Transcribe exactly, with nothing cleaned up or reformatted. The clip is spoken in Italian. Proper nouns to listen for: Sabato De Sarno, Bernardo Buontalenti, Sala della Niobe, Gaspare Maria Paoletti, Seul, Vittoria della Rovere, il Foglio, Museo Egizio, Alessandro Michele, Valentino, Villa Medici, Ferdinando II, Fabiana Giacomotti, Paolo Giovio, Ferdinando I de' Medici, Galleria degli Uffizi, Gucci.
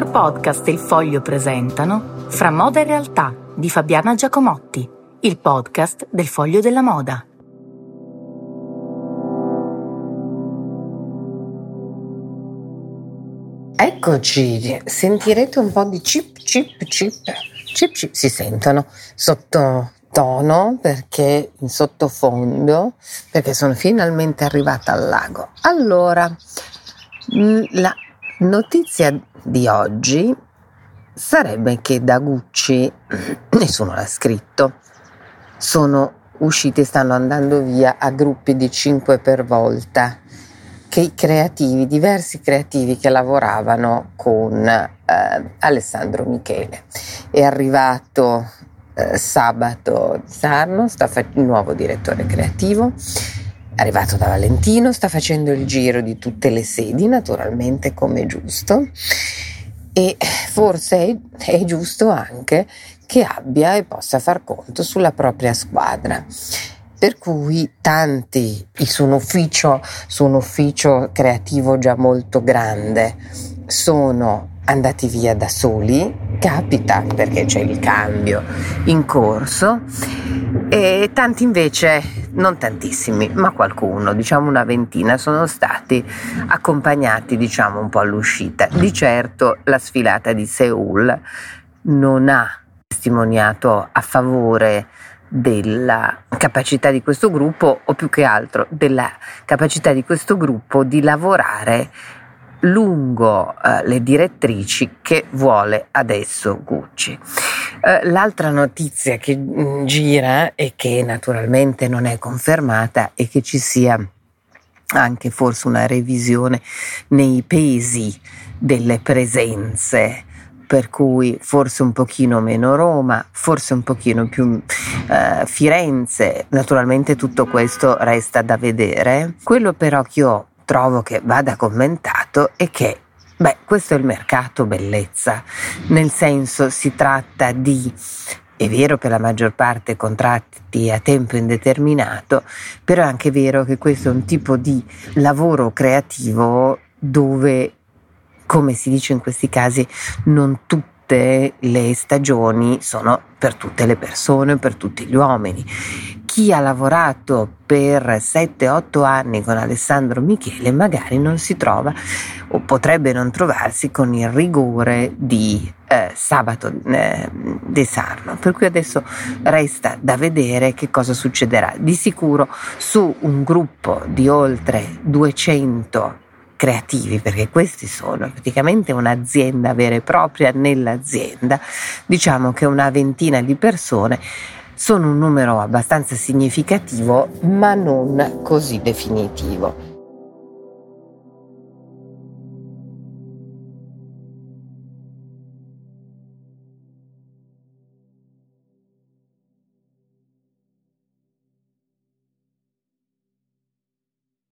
Dottor Podcast e Il Foglio presentano Fra moda e realtà di Fabiana Giacomotti, il podcast del Foglio della Moda. Eccoci, sentirete un po' di chip chip chip, chip, chip si sentono sotto tono perché in sottofondo, perché sono finalmente arrivata al lago. Allora, la notizia di oggi sarebbe che da Gucci, nessuno l'ha scritto, sono usciti, stanno andando via a gruppi di cinque per volta, che i creativi, diversi creativi che lavoravano con eh, Alessandro Michele. È arrivato eh, Sabato De Sarno, sta fa- il nuovo direttore creativo, è arrivato da Valentino, sta facendo il giro di tutte le sedi, naturalmente come giusto, e forse è, è giusto anche che abbia e possa far conto sulla propria squadra. Per cui tanti, su un ufficio, su un ufficio creativo già molto grande, sono andati via da soli, capita perché c'è il cambio in corso, e tanti invece, non tantissimi, ma qualcuno, diciamo una ventina, sono stati accompagnati diciamo un po' all'uscita. Di certo la sfilata di Seul non ha testimoniato a favore della capacità di questo gruppo, o più che altro della capacità di questo gruppo di lavorare lungo eh, le direttrici che vuole adesso Gucci. Eh, l'altra notizia che mh, gira, e che naturalmente non è confermata, è che ci sia anche forse una revisione nei pesi delle presenze, per cui forse un pochino meno Roma, forse un pochino più eh, Firenze. Naturalmente tutto questo resta da vedere. Quello però che io trovo che vada commentato è che, beh, questo è il mercato bellezza, nel senso si tratta di, è vero per la maggior parte contratti a tempo indeterminato, però è anche vero che questo è un tipo di lavoro creativo dove, come si dice in questi casi, non tutte le stagioni sono per tutte le persone, per tutti gli uomini. Chi ha lavorato per sette otto anni con Alessandro Michele magari non si trova, o potrebbe non trovarsi, con il rigore di eh, Sabato eh, De Sarno, per cui adesso resta da vedere che cosa succederà. Di sicuro su un gruppo di oltre duecento creativi, perché questi sono praticamente un'azienda vera e propria nell'azienda, diciamo che una ventina di persone sono un numero abbastanza significativo, ma non così definitivo.